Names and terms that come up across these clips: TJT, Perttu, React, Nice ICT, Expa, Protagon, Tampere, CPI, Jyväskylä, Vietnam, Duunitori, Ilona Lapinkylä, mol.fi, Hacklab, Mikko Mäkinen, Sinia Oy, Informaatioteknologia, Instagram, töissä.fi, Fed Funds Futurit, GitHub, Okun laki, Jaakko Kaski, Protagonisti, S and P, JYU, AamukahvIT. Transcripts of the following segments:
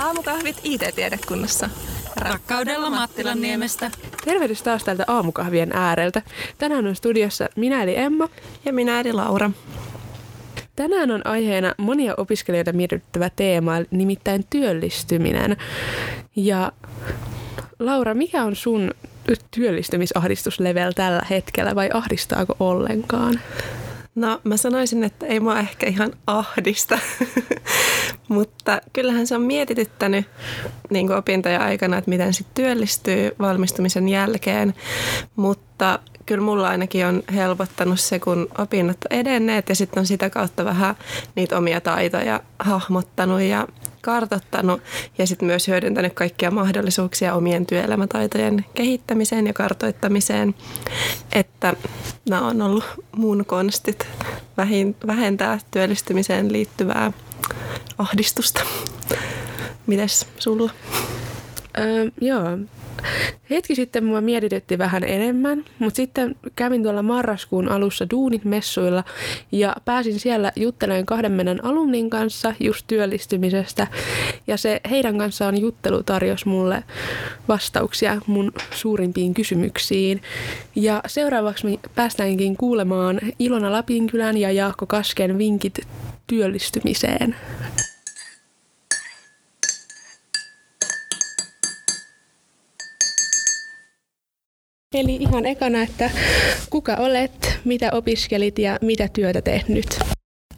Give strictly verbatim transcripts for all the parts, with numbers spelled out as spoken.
Aamukahvit I T-tiedekunnassa. Rakkaudella Mattilan niemestä. Tervehdys taas tältä aamukahvien ääreltä. Tänään on studiossa minä eli Emma. Ja minä eli Laura. Tänään on aiheena monia opiskelijoita mietittävä teema, nimittäin työllistyminen. Ja Laura, mikä on sun työllistymisahdistuslevel tällä hetkellä vai ahdistaako ollenkaan? No mä sanoisin, että ei mua ehkä ihan ahdista, mutta kyllähän se on mietityttänyt niin kuin opintojen aikana, että miten sitten työllistyy valmistumisen jälkeen, mutta kyllä mulla ainakin on helpottanut se, kun opinnot on edenneet ja sitten on sitä kautta vähän niitä omia taitoja hahmottanut ja kartoittanut ja sitten myös hyödyntänyt kaikkia mahdollisuuksia omien työelämätaitojen kehittämiseen ja kartoittamiseen, että nämä on ollut mun konstit vähentää työllistymiseen liittyvää ahdistusta. Mites sulla? Öö, joo. Hetki sitten mua mietitytti vähän enemmän, mutta sitten kävin tuolla marraskuun alussa duunit messuilla ja pääsin siellä juttelemaan kahden meidän alumnin kanssa just työllistymisestä ja se heidän kanssaan juttelu tarjosi mulle vastauksia mun suurimpiin kysymyksiin ja seuraavaksi me päästäänkin kuulemaan Ilona Lapinkylän ja Jaakko Kasken vinkit työllistymiseen. Eli ihan ekana, että kuka olet, mitä opiskelit ja mitä työtä teet nyt?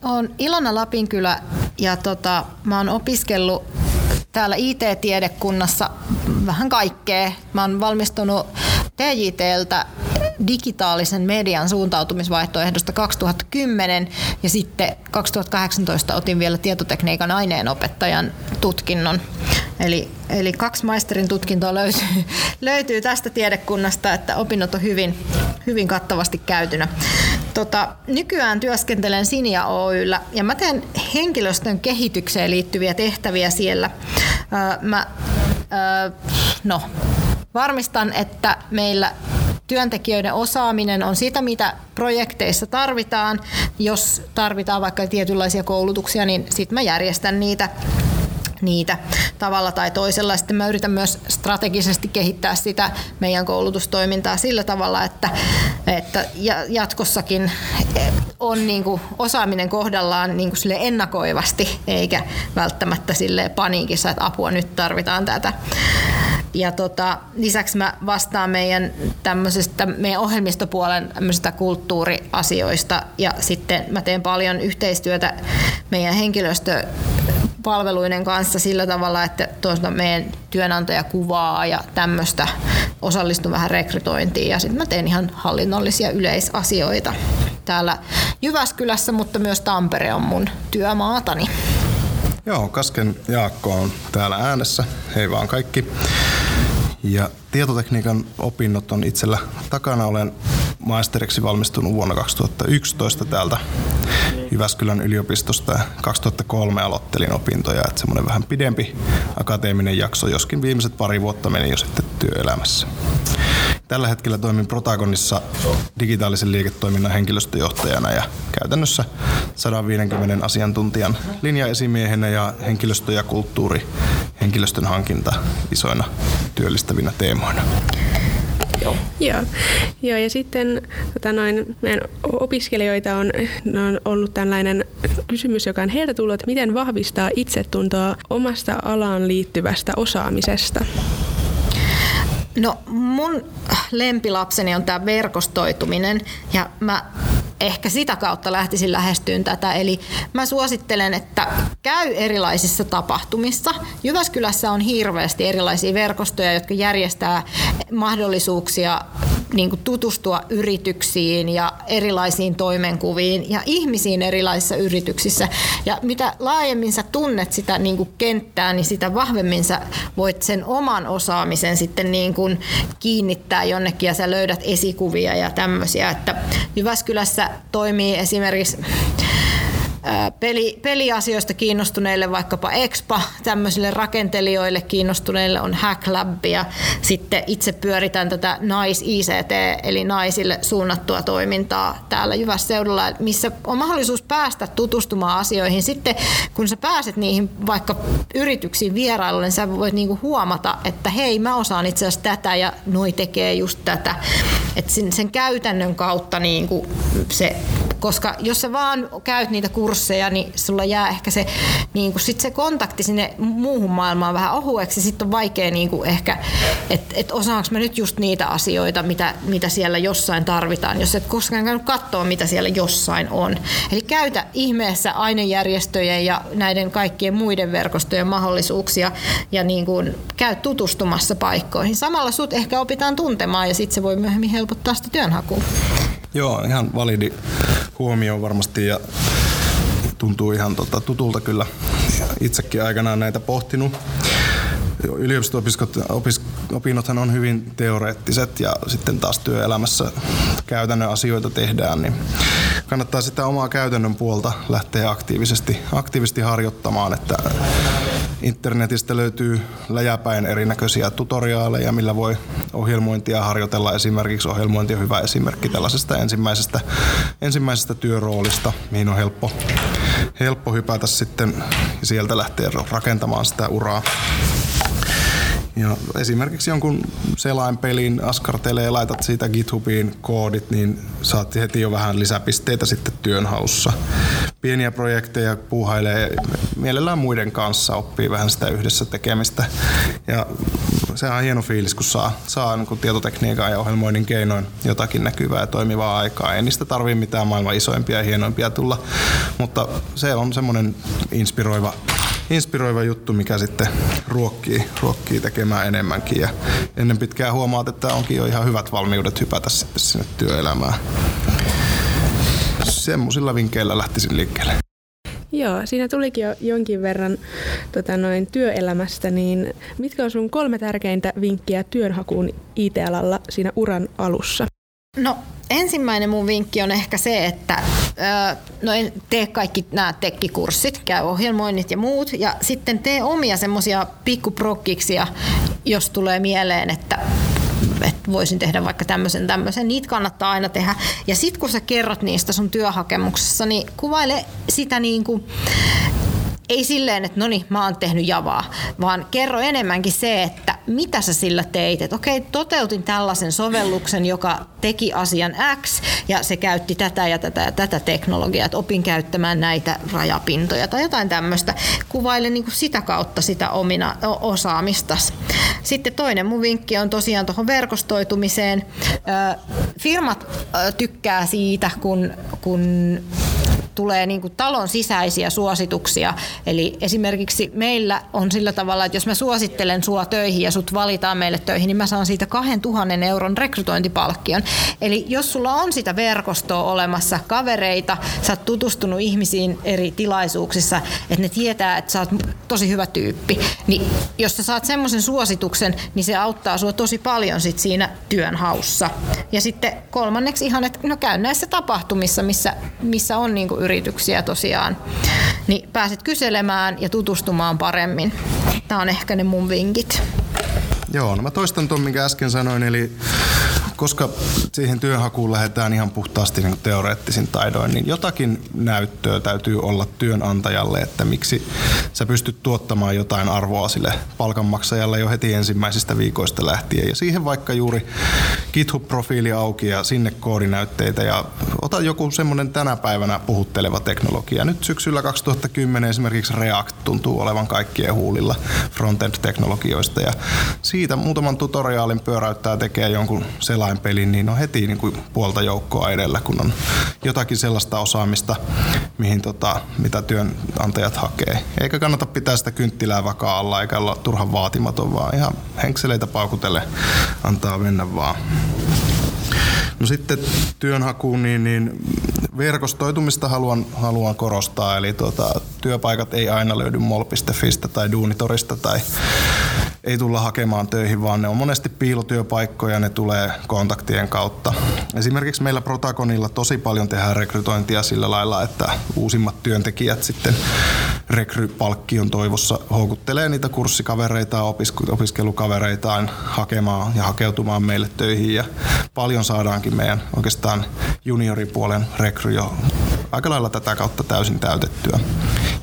Olen Ilona Lapinkylä ja tota, mä oon opiskellut täällä I T-tiedekunnassa vähän kaikkea. Mä oon valmistunut T J T:ltä digitaalisen median suuntautumisvaihtoehdosta kaksituhattakymmenen ja sitten kaksituhattakahdeksantoista otin vielä tietotekniikan aineenopettajan tutkinnon. Eli, eli kaksi maisterin tutkintoa löytyy, löytyy tästä tiedekunnasta, että opinnot on hyvin, hyvin kattavasti käytynä. Tota, nykyään työskentelen Sinia Oy:llä ja mä teen henkilöstön kehitykseen liittyviä tehtäviä siellä. Öö, mä, öö, no, varmistan, että meillä työntekijöiden osaaminen on sitä, mitä projekteissa tarvitaan. Jos tarvitaan vaikka tietynlaisia koulutuksia, niin sitten mä järjestän niitä. niitä tavalla tai toisella. Sitten mä yritän myös strategisesti kehittää sitä meidän koulutustoimintaa sillä tavalla, että, että jatkossakin on niin kuin osaaminen kohdallaan niin kuin sille ennakoivasti, eikä välttämättä sille paniikissa, että apua nyt tarvitaan tätä. Ja tota, lisäksi mä vastaan meidän, tämmöisestä, meidän ohjelmistopuolen tämmöisistä kulttuuriasioista ja sitten mä teen paljon yhteistyötä meidän henkilöstö palveluiden kanssa sillä tavalla, että tuosta meidän työnantaja kuvaa ja tämmöistä, osallistun vähän rekrytointiin ja sitten mä teen ihan hallinnollisia yleisasioita täällä Jyväskylässä, mutta myös Tampere on mun työmaatani. Joo, Kasken Jaakko on täällä äänessä, hei vaan kaikki. Ja tietotekniikan opinnot on itsellä takana, olen maisteriksi valmistunut vuonna kaksituhattayksitoista täältä Jyväskylän yliopistosta ja kaksituhattakolme aloittelin opintoja, että semmoinen vähän pidempi akateeminen jakso, joskin viimeiset pari vuotta meni jo sitten työelämässä. Tällä hetkellä toimin Protagonissa digitaalisen liiketoiminnan henkilöstöjohtajana ja käytännössä sataviisikymmentä asiantuntijan linjaesimiehenä ja henkilöstö- ja kulttuuri, henkilöstön hankinta isoina työllistävinä teemoina. Joo. Joo. Joo, ja sitten tota noin, meidän opiskelijoita on, on ollut tällainen kysymys, joka on heiltä tullut, että miten vahvistaa itsetuntoa omasta alaan liittyvästä osaamisesta? No mun lempilapseni on tämä verkostoituminen ja mä ehkä sitä kautta lähtisin lähestyyn tätä. Eli mä suosittelen, että käy erilaisissa tapahtumissa. Jyväskylässä on hirveästi erilaisia verkostoja, jotka järjestää mahdollisuuksia niin kuin tutustua yrityksiin ja erilaisiin toimenkuviin ja ihmisiin erilaisissa yrityksissä. Ja mitä laajemmin sä tunnet sitä niin kuin kenttää, niin sitä vahvemmin sä voit sen oman osaamisen sitten niin kuin kiinnittää jonnekin ja sä löydät esikuvia ja tämmöisiä. Että Jyväskylässä toimii esimerkiksi peli, peliasioista kiinnostuneille vaikkapa Expa, tämmöisille rakentelijoille kiinnostuneille on Hacklab, ja sitten itse pyöritän tätä Nice I C T, eli naisille suunnattua toimintaa täällä Jyvässeudulla, missä on mahdollisuus päästä tutustumaan asioihin. Sitten kun sä pääset niihin vaikka yrityksiin vierailulle, niin sä voit niinku huomata, että hei, mä osaan itse asiassa tätä ja noi tekee just tätä. Et sen, sen käytännön kautta niinku se, koska jos sä vaan käyt niitä kursseja, niin sulla jää ehkä se, niinku sit se kontakti sinne muuhun maailmaan vähän ohueksi. Sitten on vaikea niinku ehkä, että et osaanko mä nyt just niitä asioita, mitä, mitä siellä jossain tarvitaan, jos et koskaan käynyt katsoa, mitä siellä jossain on. Eli käytä ihmeessä ainejärjestöjen ja näiden kaikkien muiden verkostojen mahdollisuuksia ja niin kuin käy tutustumassa paikkoihin. Samalla sut ehkä opitaan tuntemaan ja sitten se voi myöhemmin helpottaa sitä työnhakua. Joo, ihan validi huomio varmasti ja tuntuu ihan tota tutulta kyllä. Itsekin aikanaan näitä pohtinut. Yliopisto-opinnothan on hyvin teoreettiset ja sitten taas työelämässä käytännön asioita tehdään, niin kannattaa sitä omaa käytännön puolta lähteä aktiivisesti, aktiivisesti harjoittamaan, että internetistä löytyy läjäpäin erinäköisiä tutoriaaleja, millä voi ohjelmointia harjoitella. Esimerkiksi ohjelmointi on hyvä esimerkki tällaisesta ensimmäisestä, ensimmäisestä työroolista, mihin on helppo, helppo hypätä sitten ja sieltä lähteä rakentamaan sitä uraa. Ja esimerkiksi jonkun selainpelin askartelee ja laitat siitä GitHubiin koodit, niin saat heti jo vähän lisäpisteitä sitten työnhaussa. Pieniä projekteja puuhailee mielellään muiden kanssa, oppii vähän sitä yhdessä tekemistä. Ja sehän on hieno fiilis, kun saa, saa niin kun tietotekniikan ja ohjelmoinnin keinoin jotakin näkyvää ja toimivaa aikaa. Ei niistä tarvitse mitään maailman isoimpia ja hienoimpia tulla, mutta se on semmoinen inspiroiva Inspiroiva juttu, mikä sitten ruokkii, ruokkii tekemään enemmänkin ja ennen pitkään huomaat, että onkin jo ihan hyvät valmiudet hypätä sitten sinne työelämään. Semmoisilla vinkkeillä lähtisin liikkeelle. Joo, siinä tulikin jo jonkin verran tota noin, työelämästä, niin mitkä on sun kolme tärkeintä vinkkiä työnhakuun I T-alalla siinä uran alussa? No ensimmäinen mun vinkki on ehkä se, että no en tee kaikki nämä tekkikurssit, käy ohjelmoinnit ja muut ja sitten tee omia semmoisia pikkuprokkiksia, jos tulee mieleen, että että voisin tehdä vaikka tämmöisen tämmöisen, niitä kannattaa aina tehdä. Ja sit kun sä kerrot niistä sun työhakemuksessa, niin kuvaile sitä niin kuin ei silleen, että no niin, mä oon tehnyt javaa, vaan kerro enemmänkin se, että mitä sä sillä teit. Että okei, toteutin tällaisen sovelluksen, joka teki asian X ja se käytti tätä ja tätä ja tätä teknologiaa, että opin käyttämään näitä rajapintoja tai jotain tämmöistä. Kuvaile niin kuin sitä kautta sitä omina osaamista. Sitten toinen mun vinkki on tosiaan tuohon verkostoitumiseen. Firmat tykkää siitä, kun... kun tulee niin kuin talon sisäisiä suosituksia. Eli esimerkiksi meillä on sillä tavalla, että jos mä suosittelen sua töihin ja sut valitaan meille töihin, niin mä saan siitä kaksituhatta euron rekrytointipalkkion. Eli jos sulla on sitä verkostoa olemassa, kavereita, sä oot tutustunut ihmisiin eri tilaisuuksissa, että ne tietää, että sä oot tosi hyvä tyyppi, niin jos sä saat semmoisen suosituksen, niin se auttaa sua tosi paljon sit siinä työnhaussa. Ja sitten kolmanneksi ihan, että no käy näissä tapahtumissa, missä, missä on niin kuin yrityksiä tosiaan, niin pääset kyselemään ja tutustumaan paremmin. Tämä on ehkä ne mun vinkit. Joo, no mä toistan tuon, minkä äsken sanoin, eli koska siihen työnhakuun lähdetään ihan puhtaasti niin kuin teoreettisin taidoin, niin jotakin näyttöä täytyy olla työnantajalle, että miksi sä pystyt tuottamaan jotain arvoa sille palkanmaksajalle jo heti ensimmäisistä viikoista lähtien. Ja siihen vaikka juuri GitHub-profiili auki ja sinne koodinäytteitä ja ota joku semmoinen tänä päivänä puhutteleva teknologia. Nyt syksyllä kaksituhattakymmenen esimerkiksi React tuntuu olevan kaikkien huulilla frontend-teknologioista ja siitä muutaman tutoriaalin pyöräyttää tekee jonkun selain pelin, niin on heti niin kuin puolta joukkoa edellä, kun on jotakin sellaista osaamista, mihin tota, mitä työnantajat hakee. Eikä kannata pitää sitä kynttilää vakaalla, eikä olla turhan vaatimaton, vaan ihan henkseleitä paukutelle antaa mennä vaan. No sitten työnhakuun, niin, niin verkostoitumista haluan, haluan korostaa, eli tuota, työpaikat ei aina löydy mol piste fi stä tai Duunitorista tai ei tulla hakemaan töihin, vaan ne on monesti piilotyöpaikkoja, ne tulee kontaktien kautta. Esimerkiksi meillä Protagonilla tosi paljon tehdään rekrytointia sillä lailla, että uusimmat työntekijät sitten rekrypalkkion toivossa houkuttelee niitä kurssikavereitaan, opiskelukavereitaan hakemaan ja hakeutumaan meille töihin. Ja paljon saadaankin meidän oikeastaan junioripuolen rekry jo aika lailla tätä kautta täysin täytettyä.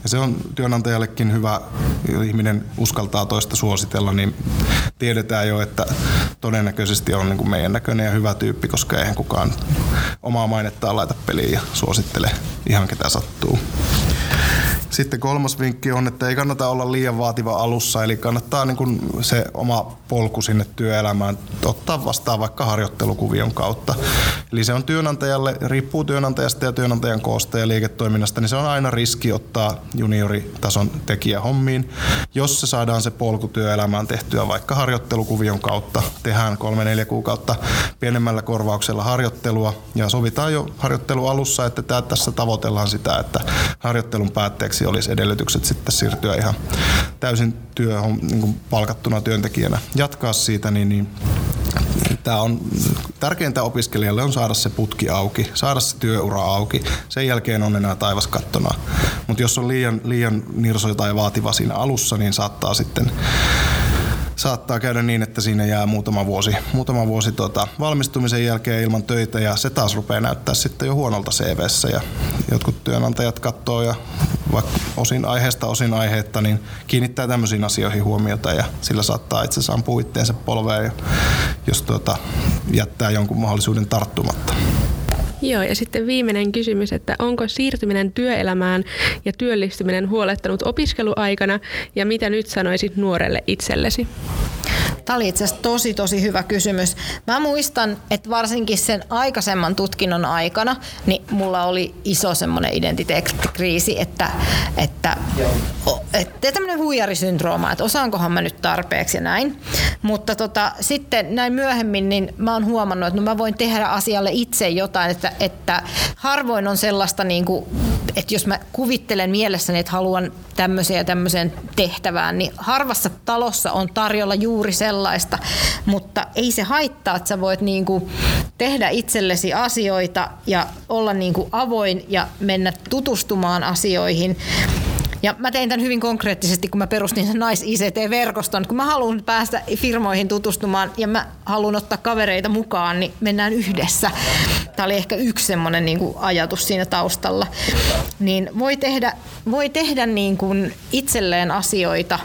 Ja se on työnantajallekin hyvä, ihminen uskaltaa toista suositella, niin tiedetään jo, että todennäköisesti on niin kuin meidän näköinen ja hyvä tyyppi, koska eihän kukaan omaa mainettaan laita peliin ja suosittele ihan ketä sattuu. Sitten kolmas vinkki on, että ei kannata olla liian vaativa alussa, eli kannattaa niin kuin se oma polku sinne työelämään ottaa vastaan vaikka harjoittelukuvion kautta. Eli se on työnantajalle, riippuu työnantajasta ja työnantajan koosta ja liiketoiminnasta, niin se on aina riski ottaa junioritason tekijä hommiin, jos se saadaan se polku työelämään tehtyä vaikka harjoittelukuvion kautta. Tehdään kolme neljä kuukautta pienemmällä korvauksella harjoittelua ja sovitaan jo harjoittelualussa, että tää, tässä tavoitellaan sitä, että harjoittelun päätteeksi olisi edellytykset sitten siirtyä ihan täysin työhön niin kuin palkattuna työntekijänä, jatkaa siitä, niin, niin tämä on tärkeintä opiskelijalle on saada se putki auki, saada se työura auki. Sen jälkeen on enää taivas kattona. Mutta jos on liian, liian nirso tai vaativa siinä alussa, niin saattaa sitten Saattaa käydä niin, että siinä jää muutama vuosi, muutama vuosi tuota, valmistumisen jälkeen ilman töitä ja se taas rupeaa näyttää sitten jo huonolta C V:ssä ja jotkut työnantajat katsoo ja vaikka osin aiheesta osin aiheetta, niin kiinnittää tämmöisiin asioihin huomiota ja sillä saattaa itse asiassa ampua itteensä polveen, jos tuota, jättää jonkun mahdollisuuden tarttumatta. Joo, ja sitten viimeinen kysymys, että onko siirtyminen työelämään ja työllistyminen huolettanut opiskeluaikana ja mitä nyt sanoisit nuorelle itsellesi? Tämä oli itse asiassa tosi, tosi hyvä kysymys. Mä muistan, että varsinkin sen aikaisemman tutkinnon aikana, niin mulla oli iso semmoinen identiteettikriisi, että, että, että tämmöinen huijarisyndrooma, että osaankohan mä nyt tarpeeksi ja näin. Mutta tota, sitten näin myöhemmin, niin mä oon huomannut, että no mä voin tehdä asialle itse jotain, että, että harvoin on sellaista, niin kuin, että jos mä kuvittelen mielessäni, että haluan tämmöiseen ja tämmöiseen tehtävään, niin harvassa talossa on tarjolla juuri sellaista, mutta ei se haittaa, että sä voit niinku tehdä itsellesi asioita ja olla niinku avoin ja mennä tutustumaan asioihin. Ja mä tein tämän hyvin konkreettisesti, kun mä perustin sen Nice I C T-verkoston. Kun mä haluan päästä firmoihin tutustumaan ja mä haluan ottaa kavereita mukaan, niin mennään yhdessä. Tämä oli ehkä yksi semmoinen niin kuin ajatus siinä taustalla. Niin voi tehdä, voi tehdä niin kuin itselleen asioita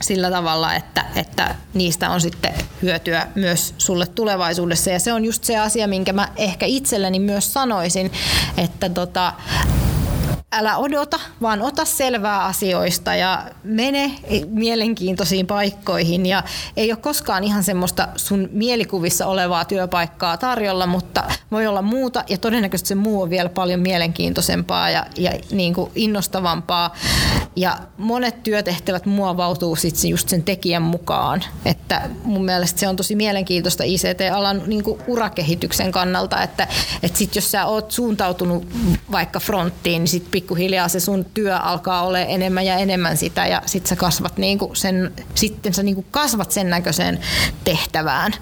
sillä tavalla, että, että niistä on sitten hyötyä myös sulle tulevaisuudessa. Ja se on just se asia, minkä mä ehkä itselleni myös sanoisin, että tota, älä odota, vaan ota selvää asioista ja mene mielenkiintoisiin paikkoihin. Ja ei ole koskaan ihan semmoista sun mielikuvissa olevaa työpaikkaa tarjolla, mutta voi olla muuta ja todennäköisesti se muu on vielä paljon mielenkiintoisempaa ja, ja niin kuin innostavampaa. Ja monet työtehtävät muovautuu sitten just sen tekijän mukaan. Että mun mielestä se on tosi mielenkiintoista I C T-alan niin kuin urakehityksen kannalta, että, että sit jos sä oot suuntautunut vaikka fronttiin, niin sit pikkuhiljaa se sun työ alkaa olemaan enemmän ja enemmän sitä ja sit sä kasvat niin kuin sen, sitten sä niin kuin kasvat sen näköiseen tehtävään,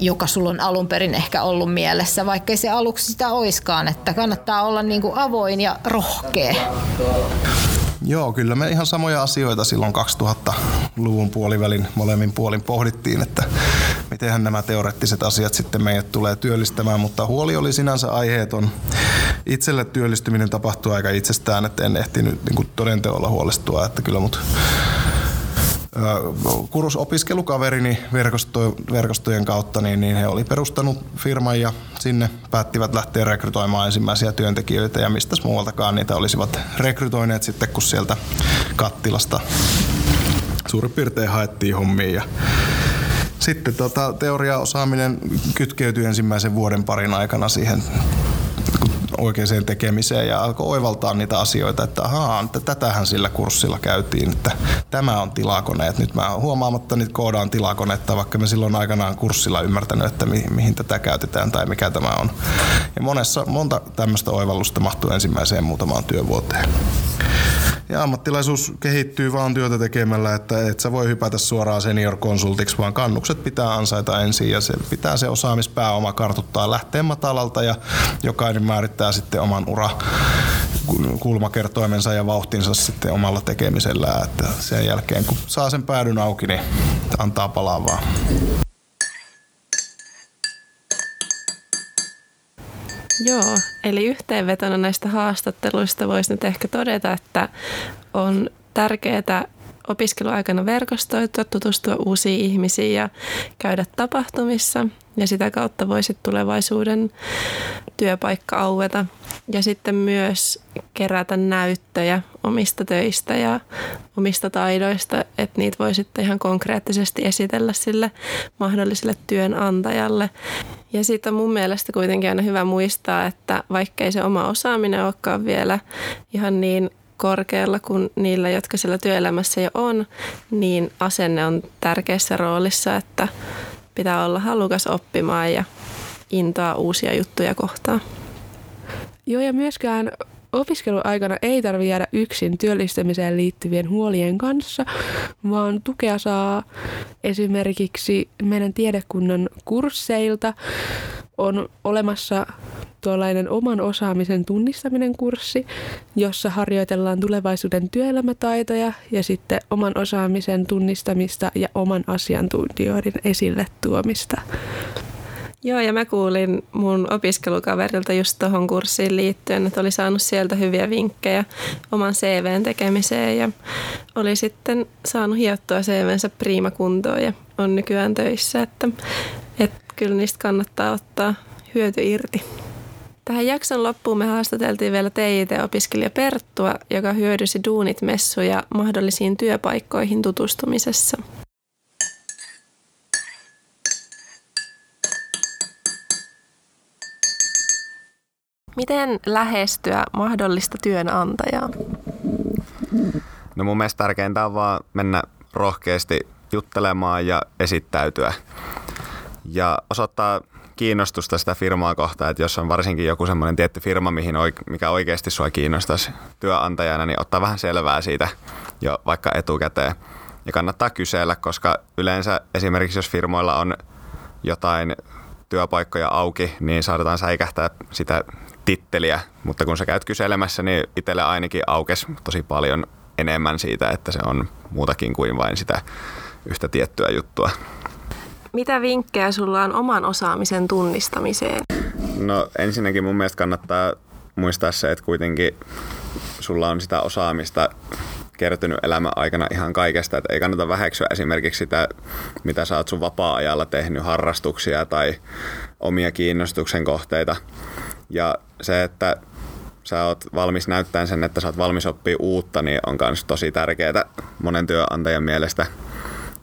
joka sulla on alun perin ehkä ollut mielessä, vaikkei se aluksi sitä oiskaan, että kannattaa olla niin kuin avoin ja rohkea. Joo, kyllä me ihan samoja asioita silloin kaksituhattaluvun puolivälin molemmin puolin pohdittiin, että mitenhän nämä teoreettiset asiat sitten meidät tulee työllistämään, mutta huoli oli sinänsä aiheeton. Itselle työllistyminen tapahtui aika itsestään, että en ehtinyt niin kuin todenteolla huolestua, että kyllä mut kursopiskelukaverini verkosto, verkostojen kautta, niin, niin he oli perustanut firman ja sinne päättivät lähteä rekrytoimaan ensimmäisiä työntekijöitä ja mistäs muualtakaan niitä olisivat rekrytoineet sitten, kun sieltä kattilasta suurin piirtein haettiin hommia. Ja sitten tota, teoriaosaaminen kytkeytyi ensimmäisen vuoden parin aikana siihen oikeaan tekemiseen ja alkoi oivaltaa niitä asioita, että ahaa, että tätähän sillä kurssilla käytiin, että tämä on tilakoneet. Nyt mä huomaamatta nyt koodaan tilakonetta, vaikka me silloin aikanaan kurssilla ymmärtänyt, että mihin, mihin tätä käytetään tai mikä tämä on. Ja monessa, monta tämmöistä oivallusta mahtuu ensimmäiseen muutamaan työvuoteen. ja ammattilaisuus kehittyy vaan työtä tekemällä, että et sä voi hypätä suoraan senior-konsultiksi, vaan kannukset pitää ansaita ensin ja se pitää se osaamispääoma kartuttaa lähteä matalalta ja jokainen määrittää sitten oman ura kulmakertoimensa ja vauhtinsa sitten omalla tekemisellä, että sen jälkeen kun saa sen päädyn auki, niin antaa palaa vaan. Joo, eli yhteenvetona näistä haastatteluista voisi nyt ehkä todeta, että on tärkeää opiskeluaikana verkostoitua, tutustua uusiin ihmisiin ja käydä tapahtumissa ja sitä kautta voi sitten tulevaisuuden työpaikka-aueta ja sitten myös kerätä näyttöjä omista töistä ja omista taidoista, että niitä voi sitten ihan konkreettisesti esitellä sille mahdolliselle työnantajalle. Ja siitä on mun mielestä kuitenkin aina hyvä muistaa, että vaikkei se oma osaaminen olekaan vielä ihan niin korkealla kuin niillä, jotka siellä työelämässä jo on, niin asenne on tärkeässä roolissa, että pitää olla halukas oppimaan ja intoa uusia juttuja kohtaan. Joo, ja myöskään opiskeluaikana ei tarvitse jäädä yksin työllistämiseen liittyvien huolien kanssa, vaan tukea saa esimerkiksi meidän tiedekunnan kursseilta. On olemassa tuollainen oman osaamisen tunnistaminen kurssi, jossa harjoitellaan tulevaisuuden työelämätaitoja ja sitten oman osaamisen tunnistamista ja oman asiantuntijoiden esille tuomista. Joo, ja mä kuulin mun opiskelukaverilta just tuohon kurssiin liittyen, että oli saanut sieltä hyviä vinkkejä oman C V:n tekemiseen ja oli sitten saanut hiottua C V:nsä priimakuntoon ja on nykyään töissä, että, että kyllä niistä kannattaa ottaa hyöty irti. Tähän jakson loppuun me haastateltiin vielä T I T-opiskelija Perttua, joka hyödysi Duunit-messuja mahdollisiin työpaikkoihin tutustumisessa. Miten lähestyä mahdollista työnantajaa? No mun mielestä tärkeintä on vaan mennä rohkeasti juttelemaan ja esittäytyä. Ja osoittaa kiinnostusta sitä firmaa kohtaan, että jos on varsinkin joku semmoinen tietty firma, mihin oike- mikä oikeasti sua kiinnostaisi työnantajana, niin ottaa vähän selvää siitä jo vaikka etukäteen. Ja kannattaa kysellä, koska yleensä esimerkiksi jos firmoilla on jotain työpaikkoja auki, niin saadaan säikähtää sitä titteliä, mutta kun sä käyt kyselemässä, niin itselle ainakin aukesi tosi paljon enemmän siitä, että se on muutakin kuin vain sitä yhtä tiettyä juttua. Mitä vinkkejä sulla on oman osaamisen tunnistamiseen? No ensinnäkin mun mielestä kannattaa muistaa se, että kuitenkin sulla on sitä osaamista kertynyt elämän aikana ihan kaikesta. Että ei kannata väheksyä esimerkiksi sitä, mitä sä oot sun vapaa-ajalla tehnyt, harrastuksia tai omia kiinnostuksen kohteita. Ja se, että sä oot valmis näyttämään sen, että sä oot valmis oppia uutta, niin on myös tosi tärkeää monen työnantajan mielestä.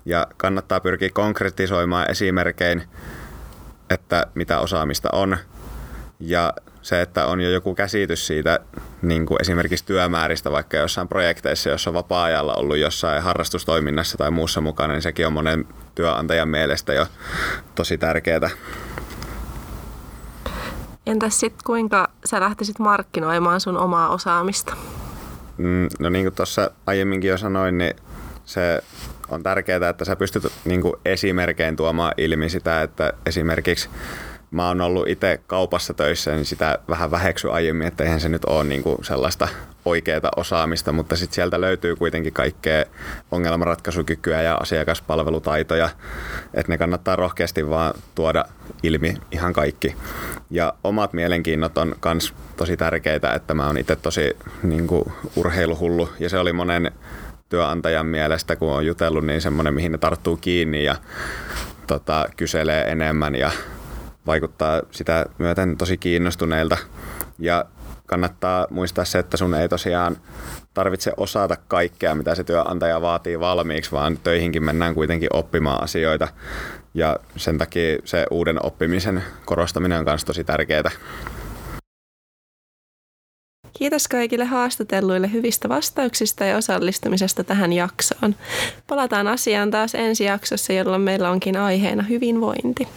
Ja kannattaa pyrkiä konkretisoimaan esimerkein, että mitä osaamista on. Ja se, että on jo joku käsitys siitä niin kuin esimerkiksi työmääristä, vaikka jossain projekteissa, jossa on vapaa-ajalla ollut jossain harrastustoiminnassa tai muussa mukana, niin sekin on monen työnantajan mielestä jo tosi tärkeää. Entäs sitten kuinka sä lähtisit markkinoimaan sun omaa osaamista? Mm, no niin kuin tuossa aiemminkin jo sanoin, niin se on tärkeää, että sä pystyt niin kuin esimerkein tuomaan ilmi sitä, että esimerkiksi mä oon ollut itse kaupassa töissä, niin sitä vähän väheksy aiemmin, että eihän se nyt ole niinku sellaista oikeaa osaamista, mutta sitten sieltä löytyy kuitenkin kaikkea ongelmanratkaisukykyä ja asiakaspalvelutaitoja, että ne kannattaa rohkeasti vaan tuoda ilmi ihan kaikki. Ja omat mielenkiinnot on myös tosi tärkeitä, että mä oon itse tosi niinku urheiluhullu ja se oli monen työnantajan mielestä, kun on jutellut, niin semmoinen, mihin ne tarttuu kiinni ja tota, kyselee enemmän ja vaikuttaa sitä myöten tosi kiinnostuneilta. Ja kannattaa muistaa se, että sun ei tosiaan tarvitse osata kaikkea, mitä se työnantaja vaatii valmiiksi, vaan töihinkin mennään kuitenkin oppimaan asioita. Ja sen takia se uuden oppimisen korostaminen on myös tosi tärkeää. Kiitos kaikille haastatelluille hyvistä vastauksista ja osallistumisesta tähän jaksoon. Palataan asiaan taas ensi jaksossa, jolloin meillä onkin aiheena hyvinvointi.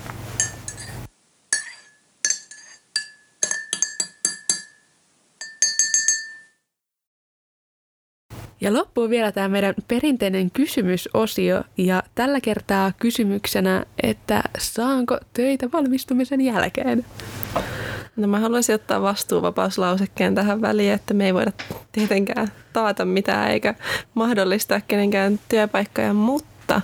Ja loppuun vielä tämä meidän perinteinen kysymysosio, ja tällä kertaa kysymyksenä, että saanko töitä valmistumisen jälkeen? No mä haluaisin ottaa vastuuvapauslausekkeen tähän väliin, että me ei voida tietenkään taata mitään eikä mahdollistaa kenenkään työpaikkoja, mutta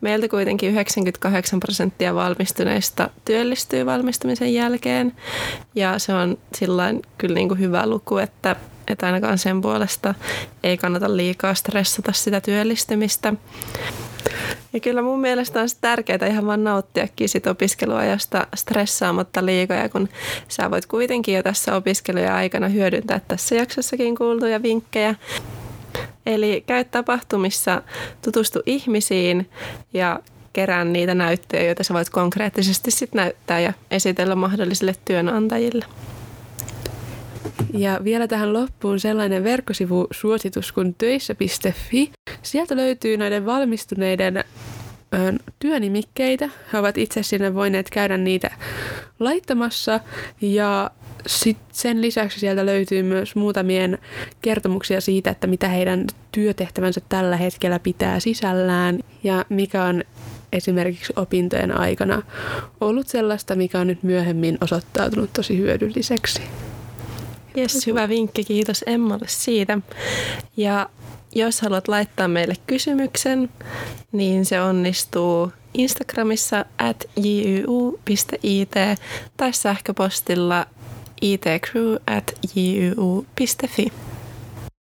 meiltä kuitenkin yhdeksänkymmentäkahdeksan prosenttia valmistuneista työllistyy valmistumisen jälkeen, ja se on sillain kyllä niin kuin hyvä luku, että Että ainakaan sen puolesta ei kannata liikaa stressata sitä työllistymistä. Ja kyllä mun mielestä on tärkeää ihan vaan nauttiakin sit opiskeluajasta stressaamatta liikaa, kun sä voit kuitenkin jo tässä opiskelujen aikana hyödyntää tässä jaksossakin kuultuja vinkkejä. Eli käy tapahtumissa, tutustu ihmisiin ja kerää niitä näyttöjä, joita sä voit konkreettisesti sit näyttää ja esitellä mahdollisille työnantajille. Ja vielä tähän loppuun sellainen verkkosivusuositus kuin töissä piste fi. Sieltä löytyy näiden valmistuneiden ö, työnimikkeitä. He ovat itse sinne voineet käydä niitä laittamassa. Ja sit sen lisäksi sieltä löytyy myös muutamien kertomuksia siitä, että mitä heidän työtehtävänsä tällä hetkellä pitää sisällään ja mikä on esimerkiksi opintojen aikana ollut sellaista, mikä on nyt myöhemmin osoittautunut tosi hyödylliseksi. Jes, hyvä vinkki. Kiitos Emmalle siitä. Ja jos haluat laittaa meille kysymyksen, niin se onnistuu Instagramissa at jyu piste it tai sähköpostilla itcrew at jyu piste fi.